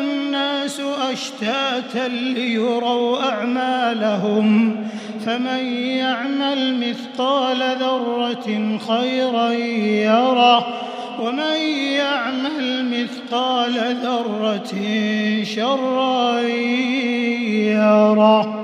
الناس أشتاتا ليروا أعمالهم فمن يعمل مثقال ذرة خيرا يره ومن يعمل مثقال ذرة شرا يره.